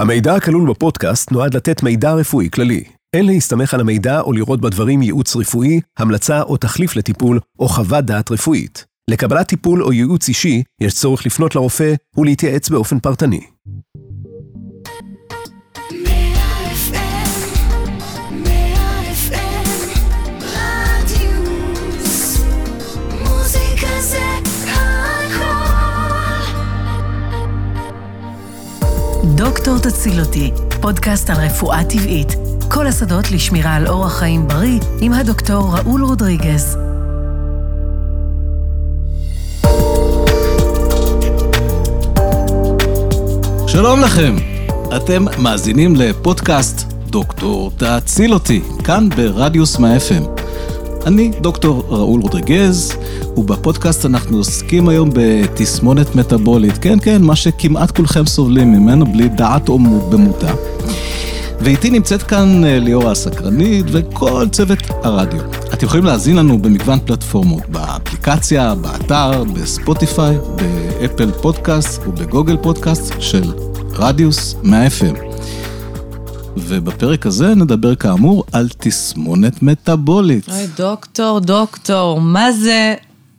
המידע הכלול בפודקאסט נועד לתת מידע רפואי כללי. אין להסתמך על המידע או לראות בדברים ייעוץ רפואי, המלצה או תחליף לטיפול או חוות דעת רפואית. לקבלת טיפול או ייעוץ אישי יש צורך לפנות לרופא ולהתייעץ באופן פרטני. דוקטור תציל אותי, פודקאסט על רפואה טבעית. כל השדות לשמירה על אורח חיים בריא עם הדוקטור ראול רודריגז. שלום לכם, אתם מאזינים לפודקאסט דוקטור תציל אותי, כאן ברדיוס 100 FM. אני דוקטור ראול רודריגז, ובפודקאסט אנחנו עוסקים היום בתסמונת מטאבולית, כן, מה שכמעט כולכם סובלים ממנו בלי דעת או במודע. ואיתי נמצאת כאן ליאורה הסקרנית וכל צוות הרדיו. אתם יכולים להזין לנו במגוון פלטפורמות, באפליקציה, באתר, בספוטיפיי, באפל פודקאסט ובגוגל פודקאסט של רדיוס 100 FM. ובפרק הזה נדבר כאמור על תסמונת מטאבולית. אוי, דוקטור, מה זה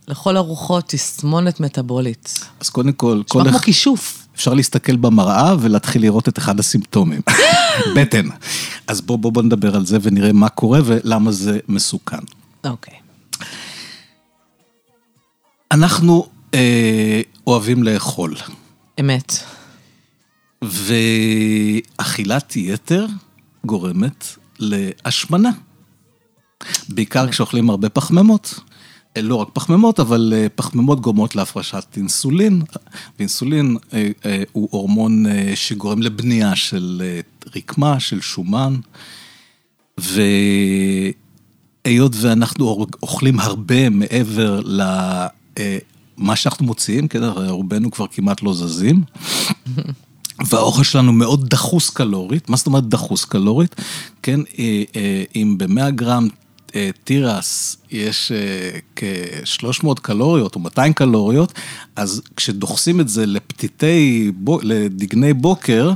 לכל הרוחות תסמונת מטאבולית? אז קודם כל... שמה כמו כישוף. אפשר להסתכל במראה ולהתחיל לראות את אחד הסימפטומים. בטן. אז בוא נדבר על זה ונראה מה קורה ולמה זה מסוכן. אוקיי. אנחנו אוהבים לאכול. אמת. ואכילת יתר גורמת להשמנה. בעיקר כשאוכלים הרבה פחממות. לא רק פחממות, אבל פחממות גורמות להפרשת אינסולין. ואינסולין הוא הורמון שגורם לבנייה של רקמה, של שומן. והיות ואנחנו אוכלים הרבה מעבר למה שאנחנו מוציאים, כן, רובנו כבר כמעט לא זזים. והאוכל שלנו מאוד דחוס קלורית. מה זאת אומרת דחוס קלורית? כן, אם ב-100 גרם תירס יש כ-300 קלוריות או 200 קלוריות, אז כשדוחסים את זה לדגני בוקר,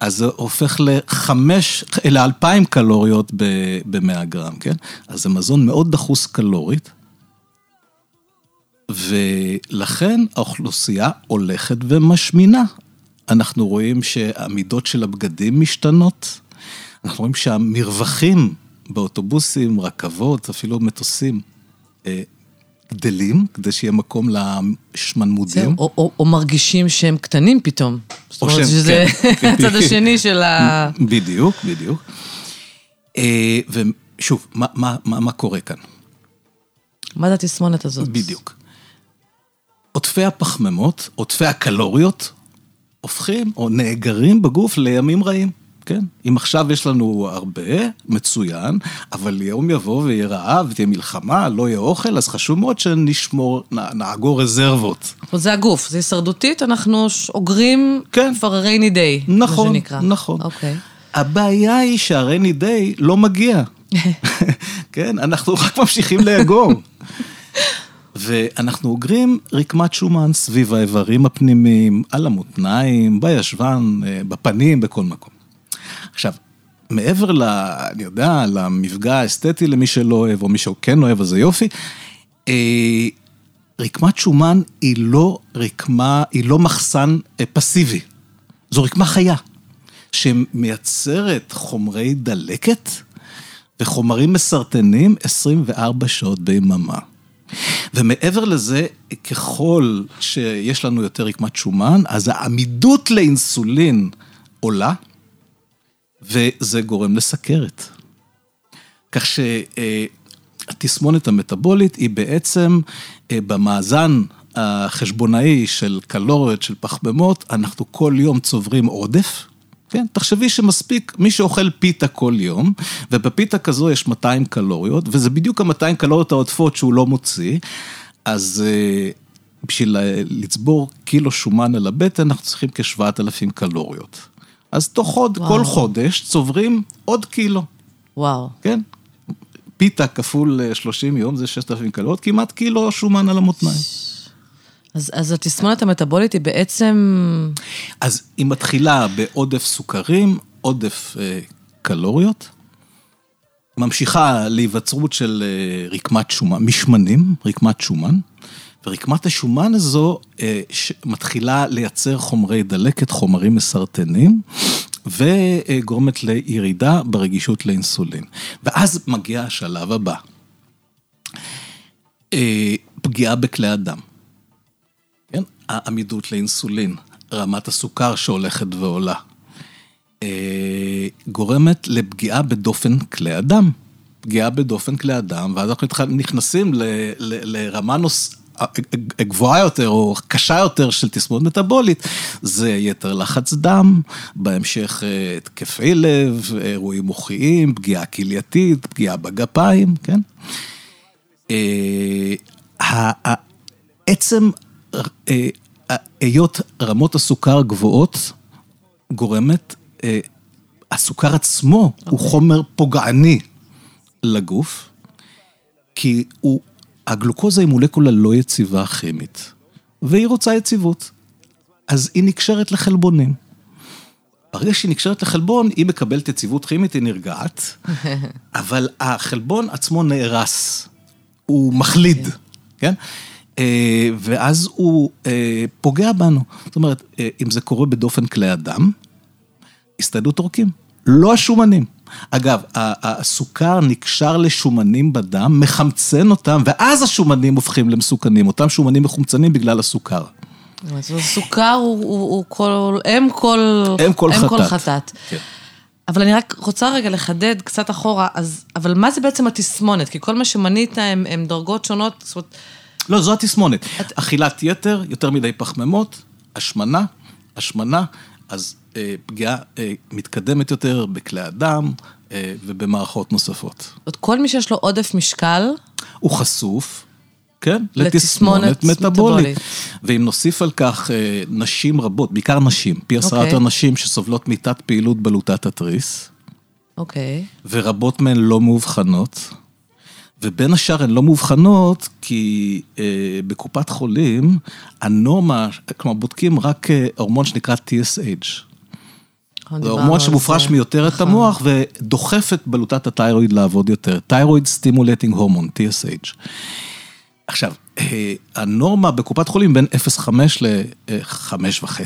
אז זה הופך ל-2,000 קלוריות ב-100 גרם, כן? אז זה מזון מאוד דחוס קלורית, ולכן האוכלוסייה הולכת ומשמינה. אנחנו רואים שהמידות של הבגדים משתנות, אנחנו רואים שהמרווחים באוטובוסים, רכבות, אפילו מטוסים, גדלים, כדי שיהיה מקום לשמנמודים. או מרגישים שהם קטנים פתאום. זאת אומרת שזה הצד השני של ה... בדיוק. ושוב, מה קורה כאן? מה זה התסמונת הזאת? בדיוק. עודפי הפחממות, עודפי הקלוריות, הופכים או נאגרים בגוף לימים רעים, כן? אם עכשיו יש לנו הרבה, מצוין, אבל יום יבוא ויהיה רעב, ותהיה מלחמה, לא יהיה אוכל, אז חשוב מאוד שנשמור, נאגור רזרבות. זה הגוף, זה הישרדותית, אנחנו אוגרים כבר רייני דיי, נכון, נכון. הבעיה היא שהרייני דיי לא מגיע, כן? אנחנו רק ממשיכים לאגור. ואנחנו אוגרים רקמת שומן סביב האיברים הפנימיים, על המותניים, בישבן, בפנים, בכל מקום. עכשיו, מעבר למפגע האסתטי, למי שלא אוהב או מי שכן אוהב, אז זה יופי, רקמת שומן היא לא רקמה, היא לא מחסן פסיבי. זו רקמה חיה, שמייצרת חומרי דלקת וחומרים מסרטנים 24 שעות ביממה. ומעבר לזה, ככל שיש לנו יותר רקמת שומן, אז העמידות לאינסולין עולה, וזה גורם לסכרת. כך שהתסמונת המטאבולית היא בעצם במאזן החשבונאי של קלוריות, של פחמימות, אנחנו כל יום צוברים עודף, כן? תחשבי שמספיק מי שאוכל פיטה כל יום, ובפיטה כזו יש 200 קלוריות, וזה בדיוק ה-200 קלוריות העודפות שהוא לא מוציא, אז בשביל לצבור קילו שומן על הבטן, אנחנו צריכים כ-7,000 קלוריות. אז כל חודש צוברים עוד קילו. וואו. כן? פיטה כפול 30 יום זה 6,000 קלוריות, כמעט קילו שומן על המותניים. אז התסמונת המטבולית היא בעצם... אז היא מתחילה בעודף סוכרים, עודף קלוריות, ממשיכה להיווצרות של רקמת שומן, משמנים, רקמת שומן, ורקמת השומן הזו מתחילה לייצר חומרי דלקת, חומרים מסרטנים, וגורמת לירידה ברגישות לאינסולין. ואז מגיע השלב הבא. פגיעה בכלי הדם. כן? העמידות לאינסולין, רמת הסוכר שהולכת ועולה, גורמת לפגיעה בדופן כלי הדם. פגיעה בדופן כלי הדם, ואז אנחנו נכנסים לרמה גבוהה יותר או קשה יותר של תסמונת מטבולית, זה יתר לחץ דם, בהמשך התקפי לב, אירועים מוחיים, פגיעה כלייתית, פגיעה בגפיים, כן? עצם היות רמות הסוכר גבוהות גורמת, הסוכר עצמו הוא חומר פוגעני לגוף, כי הגלוקוזה היא מולקולה לא יציבה כימית, והיא רוצה יציבות, אז היא נקשרת לחלבונים. ברגע שהיא נקשרת לחלבון, היא מקבלת יציבות כימית, היא נרגעת, אבל החלבון עצמו נהרס, הוא מחליד, כן? ואז הוא פוגע בנו. זאת אומרת, אם זה קורה בדופן כלי הדם, הסתעדות עורקים, לא השומנים. אגב, הסוכר נקשר לשומנים בדם, מחמצן אותם, ואז השומנים הופכים למסוכנים. אותם שומנים מחומצנים בגלל הסוכר. אז הסוכר הוא כל חטאת. אבל אני רק רוצה רגע לחדד קצת אחורה, אבל מה זה בעצם התסמונת? כי כל מה שמנית הם דרגות שונות, זאת אומרת, לא, זו התסמונת. אכילת יתר, יותר מדי פחממות, השמנה, אז פגיעה מתקדמת יותר בכלי הדם ובמערכות נוספות. עוד כל מי שיש לו עודף משקל? הוא חשוף, כן? לתסמונת מטבולית. ואם נוסיף על כך נשים רבות, בעיקר נשים, פי 10 יותר נשים שסובלות מתת פעילות בלוטת התריס. אוקיי. ורבות מהן לא מאובחנות. ובין השאר הן לא מאובחנות, כי בקופת חולים, הנורמה, כלומר בודקים רק הורמון שנקרא TSH. זה הורמון שמופרש מיותר את המוח, ודוחף את בלוטת התיירויד לעבוד יותר. תיירויד סטימולטינג הורמון, TSH. עכשיו, הנורמה בקופת חולים בין 0.5 ל-5.5,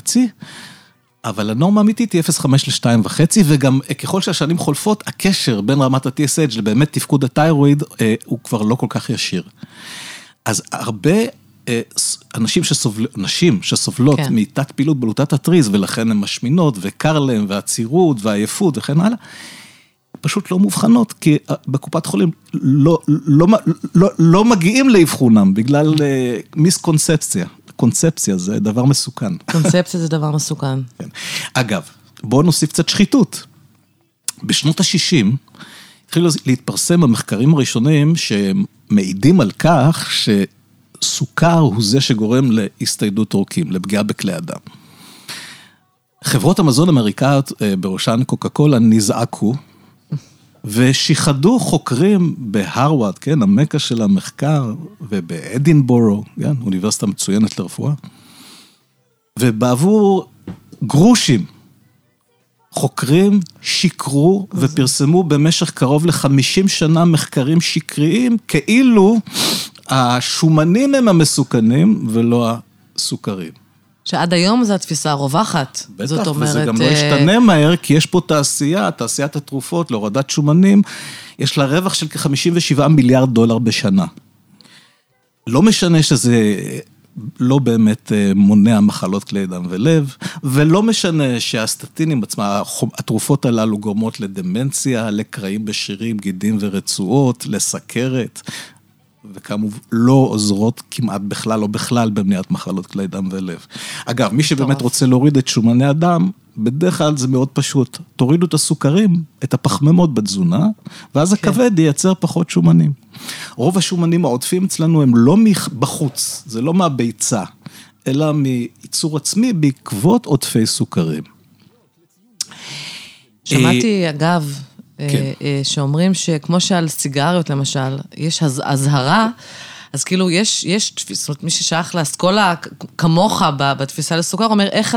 אבל הנורמה האמיתית היא 0.5 ל-2.5, וגם ככל שהשנים חולפות, הקשר בין רמת ה-TSH לבאמת תפקוד התיירויד, הוא כבר לא כל כך ישיר. אז הרבה נשים שסובלות מתת פעילות בלוטת התריס, ולכן הן משמינות, וקר להן, והצירות, והעייפות, וכן הלאה, פשוט לא מובחנות, כי בקופת חולים לא מגיעים לאבחונם, בגלל מיסקונספציה. קונספציה זה דבר מסוכן. קונספציה זה דבר מסוכן. כן. אגב, בואו נוסיף קצת שחיתות. בשנות ה-60, התחילו להתפרסם המחקרים הראשונים שמעידים על כך שסוכר הוא זה שגורם להסתעדות עורקים, לפגיעה בכלי הדם. חברות המזון האמריקאיות, בראשן קוקה קולה, נזעקו, ושיחדו חוקרים בהרווארד, כן, המקה של המחקר, ובאדינבורו, כן, אוניברסיטה מצוינת לרפואה, ובעבור גרושים, חוקרים שיקרו ופרסמו במשך קרוב ל-50 שנה מחקרים שקריים, כאילו השומנים הם המסוכנים ולא הסוכרים. שעד היום זו התפיסה הרווחת. בטח, וזה גם לא ישתנה מהר, כי יש פה תעשייה, תעשיית התרופות, להורדת שומנים, יש לה רווח של $57 מיליארד בשנה. לא משנה שזה לא באמת מונע מחלות כלי דם ולב, ולא משנה שהסטטינים עצמה, התרופות הללו גורמות לדמנציה, לקרעים בשירים, גידים ורצועות, לסכרת, וכמובן לא עוזרות כמעט בכלל או בכלל במניעת מחלות כלי דם ולב. אגב, מי שבאמת רוצה להוריד את שומני הדם, בדרך כלל זה מאוד פשוט. תורידו את הסוכרים, את הפחממות בתזונה, ואז הכבד ייצר פחות שומנים. רוב השומנים העודפים אצלנו הם לא בחוץ, זה לא מהביצה, אלא מייצור עצמי בעקבות עודפי סוכרים. שמעתי, אגב, שאומרים שכמו שעל סיגריות למשל, יש הזהרה, אז כאילו יש תפיסות, מי ששייך לאסכולה כמוך בתפיסה לסוכר, אומר איך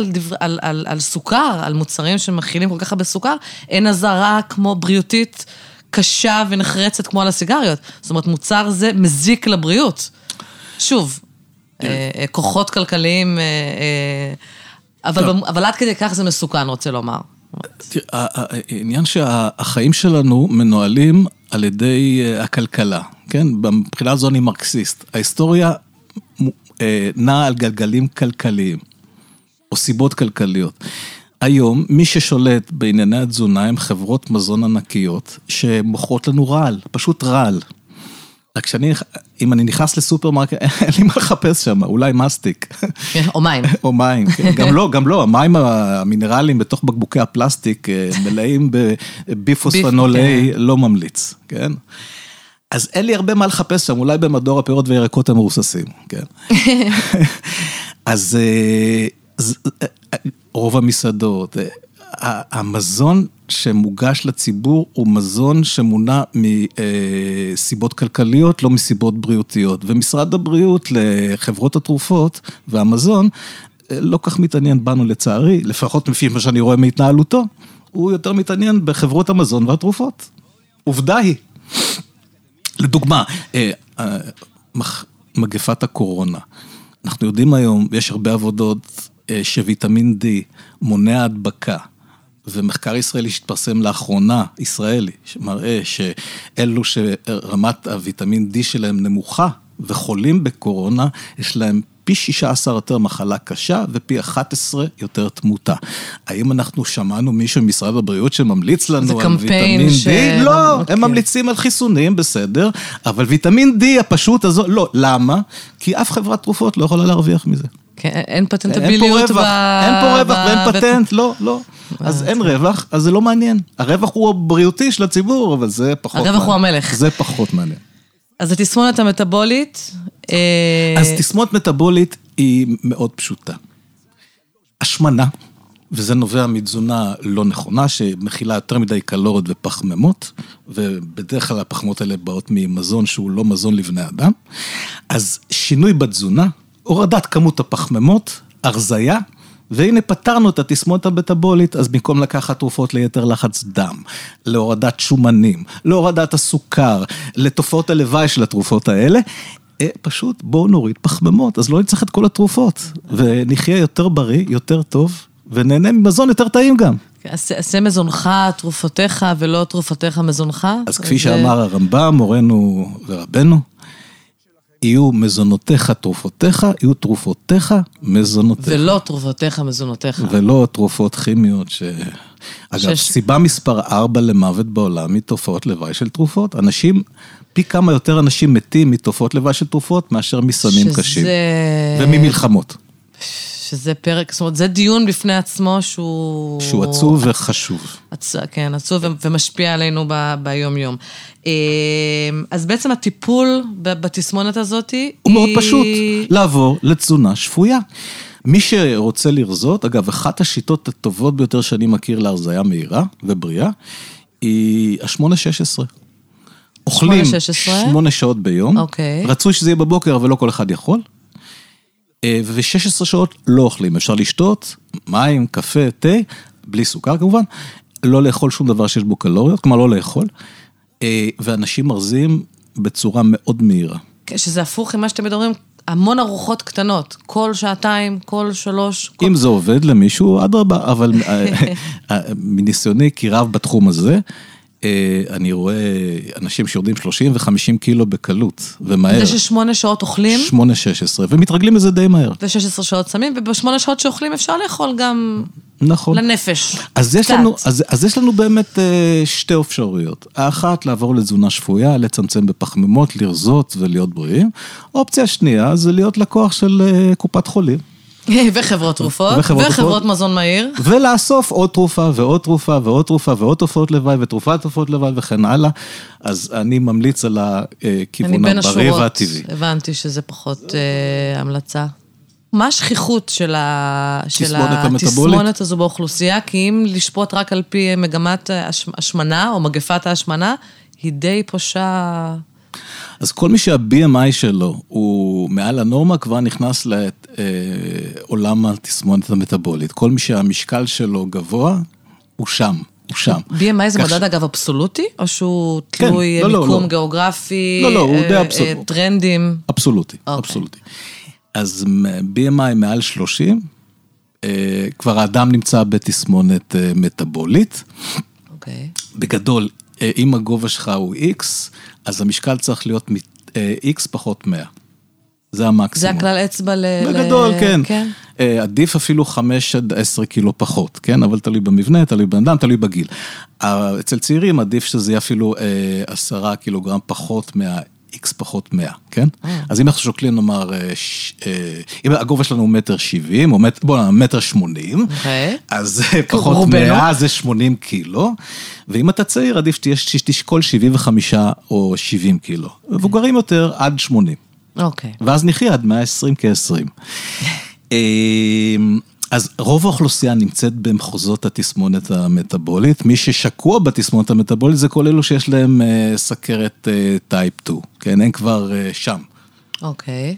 על סוכר, על מוצרים שמכילים כל כך הרבה סוכר, אין אזהרה כמו בריאותית קשה ונחרצת כמו על הסיגריות. זאת אומרת, מוצר זה מזיק לבריאות. שוב, כוחות כלכליים, אבל עד כדי כך זה מסוכן, רוצה לומר. העניין שהחיים שלנו מנוהלים על ידי הכלכלה, כן? במבחינה הזו אני מרקסיסט. ההיסטוריה נעה על גלגלים כלכליים, או סיבות כלכליות. היום, מי ששולט בענייני התזונה הם חברות מזון ענקיות, שמוכרות לנו רעל, פשוט רעל. רק אם אני נכנס לסופרמרקט, אין לי מה לחפש שם, אולי מסטיק. או מים. או מים, גם לא, המים המינרלים בתוך בקבוקי הפלסטיק, מלאים בביפוספנול A, לא ממליץ, כן? אז אין לי הרבה מה לחפש שם, אולי במדור הפירות וירקות המרוססים, כן? אז רוב המסעדות, המזון שמוגש לציבור הוא מזון שמונע מסיבות כלכליות, לא מסיבות בריאותיות. ומשרד הבריאות לחברות התרופות והמזון, לא כך מתעניין בנו לצערי, לפחות לפי מה שאני רואה מהתנהלותו, הוא יותר מתעניין בחברות המזון והתרופות. עובדה היא. לדוגמה, מגפת הקורונה. אנחנו יודעים היום, יש הרבה עבודות שוויטמין D מונע הדבקה. ומחקר ישראלי שהתפרסם לאחרונה, ישראלי, שמראה שאלו שרמת הוויטמין D שלהם נמוכה וחולים בקורונה, יש להם פי 16 יותר מחלה קשה ופי 11 יותר תמותה. האם אנחנו שמענו מישהו ממשרד הבריאות שממליץ לנו על ויטמין D? לא, הם ממליצים על חיסונים, בסדר, אבל ויטמין D הפשוט הזו, לא, למה? כי אף חברת תרופות לא יכולה להרוויח מזה. אין פטנטביליות. אין פה רווח ואין פטנט, לא. אז אין רווח, אז זה לא מעניין. הרווח הוא הבריאותי של הציבור, אבל זה פחות מעניין. הרווח הוא המלך. זה פחות מעניין. אז התסמונת המטבולית? אז תסמונת מטבולית היא מאוד פשוטה. השמנה, וזה נובע מתזונה לא נכונה, שמכילה יותר מדי קלוריות ופחמימות, ובדרך כלל הפחמימות האלה באות ממזון שהוא לא מזון לבני אדם. אז שינוי בתזונה, הורדת כמות הפחממות, הרזיה, והנה פתרנו את התסמונת המטבולית, אז במקום לקחת תרופות ליתר לחץ דם, להורדת שומנים, להורדת הסוכר, לתופעות הלוואי של התרופות האלה, פשוט בואו נוריד פחממות, אז לא נצטרך את כל התרופות, ונחיה יותר בריא, יותר טוב, ונהנה ממזון יותר טעים גם. עשה מזונך, תרופותיך, ולא תרופותיך מזונך. אז כפי שאמר הרמב"ם, מורנו ורבנו, יהיו מזונותיך תרופותיך, יהיו תרופותיך מזונותיך. ולא תרופותיך מזונותיך. ולא תרופות כימיות ש... אגב, סיבה מספר 4 למוות בעולם היא תופעות לוואי של תרופות. אנשים, פי כמה יותר אנשים מתים מתופעות לוואי של תרופות, מאשר מסמים קשים. וממלחמות. שזה פרק, זאת אומרת, זה דיון בפני עצמו שהוא עצוב וחשוב. כן, עצוב ומשפיע עלינו ביום-יום. אז בעצם הטיפול בתסמונת הזאת הוא מאוד פשוט, לעבור לתזונה שפויה. מי שרוצה לרזות, אגב, אחת השיטות הטובות ביותר שאני מכיר להרזיה מהירה ובריאה, היא ה-8-16. אוכלים 8 שעות ביום, רצוי שזה יהיה בבוקר, אבל לא כל אחד יכול. ו-16 שעות לא אוכלים, אפשר לשתות מים, קפה, תה, בלי סוכר כמובן, לא לאכול שום דבר שיש בו קלוריות, כלומר לא לאכול, ואנשים מרזים בצורה מאוד מהירה. שזה הפוך למה שאתם מדברים, המון ארוחות קטנות, כל שעתיים, כל 3. אם זה עובד למישהו, עד רבה, אבל מניסיוני כרב בתחום הזה, אני רואה אנשים שיורדים 30 ו-50 קילו בקלות, ומהר. זה ש8 שעות אוכלים? 8-16, ומתרגלים לזה די מהר. ו-16 שעות שמים, וב-8 שעות שאוכלים אפשר לאכול גם נכון. לנפש. אז יש לנו באמת שתי אפשרויות. האחת, לעבור לתזונה שפויה, לצמצם בפחמימות, לרזות ולהיות בריאים. אופציה שנייה, זה להיות לקוח של קופת חולים. וחברות תרופות, וחברות מזון מהיר. ולאסוף עוד תרופה, ועוד תרופה, ועוד תרופה, ועוד תופעות לוואי, ותרופת תופעות לוואי, וכן הלאה. אז אני ממליץ על הכיוון הבריא והטבעי. הבנתי שזה פחות המלצה. מה השכיחות של התסמונת הזו באוכלוסייה? כי אם לשפוט רק על פי מגמת השמנה, או מגפת ההשמנה, היא די פושה... אז כל מי שה-BMI שלו הוא מעל הנורמה כבר נכנס לעולם התסמונת המטבולית. כל מי שהמשקל שלו גבוה, הוא שם. BMI זה מדד אגב אבסולוטי? או שהוא תלוי מיקום גיאוגרפי, טרנדים? אבסולוטי, אבסולוטי. אז BMI מעל 30, כבר האדם נמצא בתסמונת מטבולית. בגדול, אם הגובה שלך הוא X, אז המשקל צריך להיות X פחות 100. זה המקסימום. זה הכלל אצבע ל... בגדול, כן. עדיף אפילו 5 עד 10 קילו פחות, כן? אבל תלוי במבנה, תלוי באדם, תלוי בגיל. אצל צעירים עדיף שזה יהיה אפילו 10 קילוגרם פחות מה... X פחות 100, כן? אז אם אנחנו שוקלים, נאמר, אם הגובה שלנו 1.70 מטר, או בואו, 1.80 מטר, אז פחות 100, זה 80 קילו, ואם אתה צעיר, עדיף שתשקול 75 או 70 קילו. מבוגרים יותר, עד 80. אוקיי. ואז נחיה עד 120 כ-20. אז רוב האוכלוסייה נמצאת במחוזות התסמונת המטבולית. מי ששקוע בתסמונת המטבולית זה כל אלו שיש להם סכרת טייפ 2, כן? הם כבר שם. אוקיי.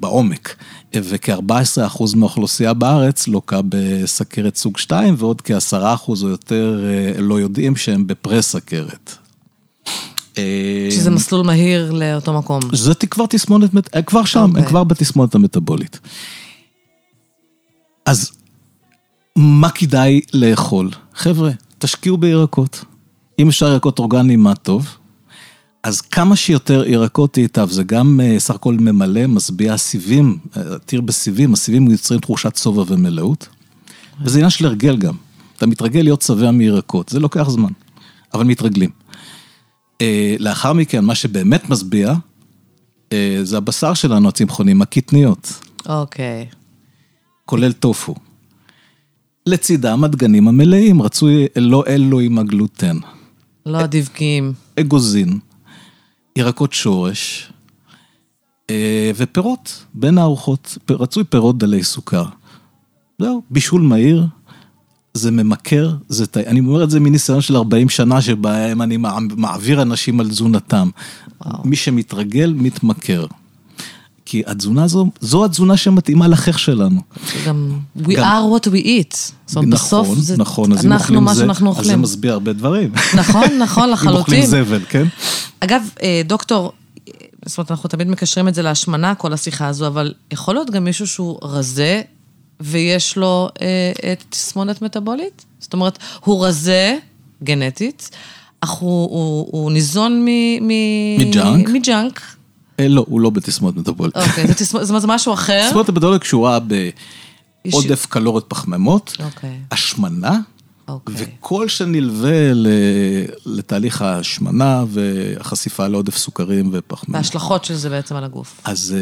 בעומק. וכ-14% מהאוכלוסייה בארץ לוקה בסכרת סוג 2, ועוד כ-10% או יותר לא יודעים שהם בפרסכרת. שזה מסלול מהיר לאותו מקום. זה כבר תסמונת, כבר שם, הם כבר בתסמונת המטבולית. אז מה כדאי לאכול? חבר'ה, תשקיעו בירקות. אם אפשר ירקות אורגניים, מה טוב? אז כמה שיותר ירקות ייטב, זה גם סך הכל ממלא, משביע סיבים, עתיר בסיבים, הסיבים יוצרים תחושת שובע ומלאות, וזה עניין של הרגל גם. אתה מתרגל להיות שבע מירקות, זה לוקח זמן, אבל מתרגלים. לאחר מכן, מה שבאמת משביע, זה הבשר שלנו, הצמחונים, הקטניות. אוקיי. כולל טופו. לצידם הדגנים המלאים, רצוי לא אלו עם הגלוטן. לא הדבקים. אגוזין, ירקות שורש, ופירות בין הארוחות, רצוי פירות דלי סוכר. זהו, בישול מהיר, זה ממכר, אני אומר את זה מניסיון של 40 שנה, שבהם אני מעביר אנשים על תזונתם. מי שמתרגל, מתמכר. כי התזונה הזו, זו התזונה שמתאימה לחך שלנו. גם, we are what we eat. נכון, נכון, אז אם אוכלים זה, אז זה מסביר הרבה דברים. נכון, נכון, לחלוטין. אם אוכלים זבל, כן? אגב, דוקטור, זאת אומרת, אנחנו תמיד מקשרים את זה להשמנה, כל השיחה הזו, אבל יכול להיות גם מישהו שהוא רזה, ויש לו תסמונת מטבולית? זאת אומרת, הוא רזה, גנטית, אך הוא ניזון מג'אנק, לא, הוא לא בתסמונת מטבולית. אוקיי, זה משהו אחר? תסמונת מטבולית קשורה בעודף קלוריות פחמימות, השמנה, וכל שנלווה לתהליך ההשמנה והחשיפה לעודף סוכרים ופחמימות. וההשלכות של זה בעצם על הגוף. אז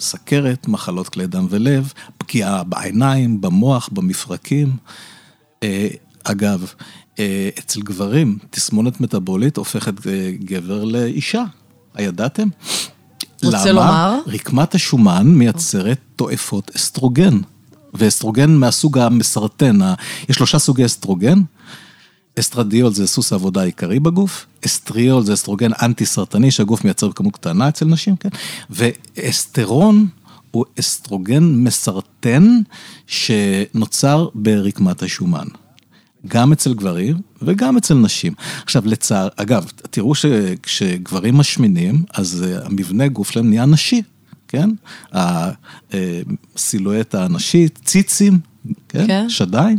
סכרת, מחלות כלי דם ולב, פגיעה בעיניים, במוח, במפרקים. אגב, אצל גברים, תסמונת מטבולית הופכת גבר לאישה. הידעתם? למה? רקמת השומן מייצרת תואפות אסטרוגן, ואסטרוגן מהסוג המסרטן, יש 3 סוגי אסטרוגן, אסטרדיול זה סוס העבודה העיקרי בגוף, אסטריול זה אסטרוגן אנטי-סרטני, שהגוף מייצר בכמות קטנה אצל נשים, כן? ואסטרון הוא אסטרוגן מסרטן, שנוצר ברקמת השומן. גם אצל גברים וגם אצל נשים. עכשיו, אגב, תראו שכשגברים משמינים, אז המבנה גוף להם נהיה נשי, כן? הסילואט הנשית, ציצים, כן? שדיים.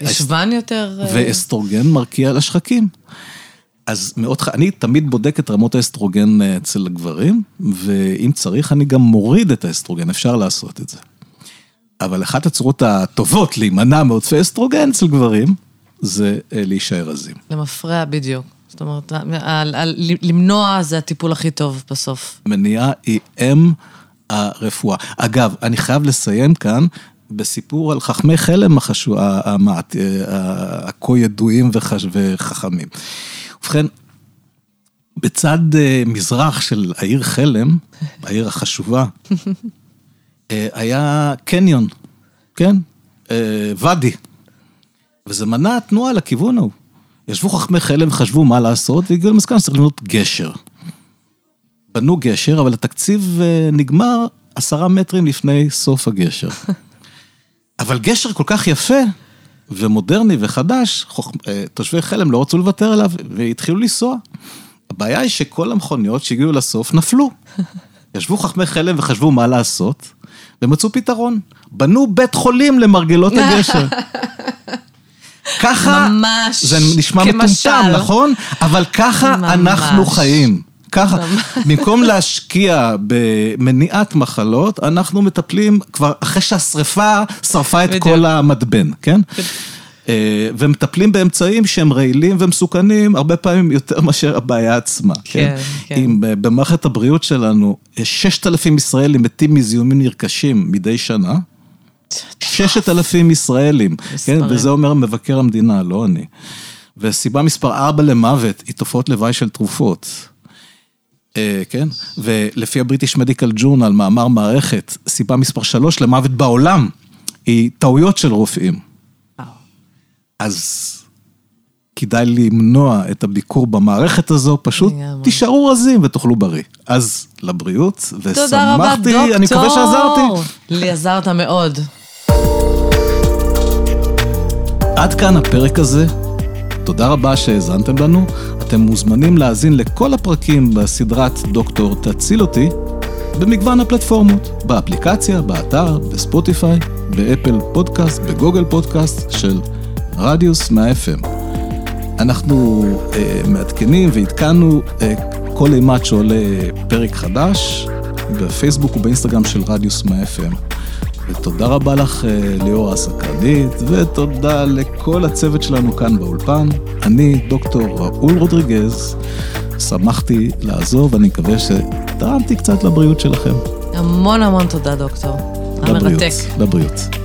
ישבן יותר. ואסטרוגן מרקיע על השחקים. אז אני תמיד בודק את רמות האסטרוגן אצל הגברים, ואם צריך אני גם מוריד את האסטרוגן, אפשר לעשות את זה. אבל אחת הצורות הטובות להימנע מעודפי אסטרוגן אצל גברים, זה להישאר רזים. למפרע בדיוק. זאת אומרת, למנוע זה הטיפול הכי טוב בסוף. מניעה היא אם הרפואה. אגב, אני חייב לסיים כאן, בסיפור על חכמי חלם הכה ידועים וחכמים. ובכן, בצד מזרח של העיר חלם, העיר החשובה, היה קניון, כן? ודי. וזה מנע תנועה לכיוון ההוא. ישבו חכמי חלם, חשבו מה לעשות, והגיעו למסקנה, צריך לבנות גשר. בנו גשר, אבל התקציב נגמר 10 מטרים לפני סוף הגשר. אבל גשר כל כך יפה, ומודרני וחדש, תושבי חלם לא רצו לוותר עליו, והתחילו לנסוע. הבעיה היא שכל המכוניות שהגיעו לסוף נפלו. ישבו חכמי חלם וחשבו מה לעשות, ומצאו פתרון. בנו בית חולים למרגלות הגשר. ככה, זה נשמע מטומטם, נכון? אבל ככה אנחנו חיים. ככה, במקום להשקיע במניעת מחלות, אנחנו מטפלים כבר אחרי שהשריפה שרפה את כל המדבן, כן? ומטפלים באמצעים שהם רעילים ומסוכנים, הרבה פעמים יותר מאשר הבעיה עצמה. כן, כן. אם במערכת הבריאות שלנו, 6,000 ישראלים מתים מזיהומים נרכשים מדי שנה, 6,000 ישראלים, כן? וזה אומר מבקר המדינה, לא אני. וסיבה מספר 4 למוות, היא תופעות לוואי של תרופות. כן, ולפי הבריטיש מדיקל ג'ורנל, מאמר מערכת, סיבה מספר 3 למוות בעולם, היא טעויות של רופאים. אז כדאי למנוע את הביקור במערכת הזו, פשוט תישארו רזים ותאכלו בריא. אז לבריאות, ושמחתי, אני מקווה שעזרתי. לי עזרת מאוד. עד כאן הפרק הזה. תודה רבה שהזנתם לנו. אתם מוזמנים להאזין לכל הפרקים בסדרת דוקטור תציל אותי, במגוון הפלטפורמות, באפליקציה, באתר, בספוטיפיי, באפל פודקאסט, בגוגל פודקאסט של רדיוס 100 FM. אנחנו מעדכנים והתקנו כל אימת שעולה פרק חדש, בפייסבוק ובאינסטגרם של רדיוס 100 FM. ותודה רבה לך ליאורה הסקרנית, ותודה לכל הצוות שלנו כאן באולפן. אני דוקטור ראול רודריגז, שמחתי לעזוב, אני מקווה שתרמתי קצת לבריאות שלכם. המון המון תודה דוקטור, המרתק. לבריאות.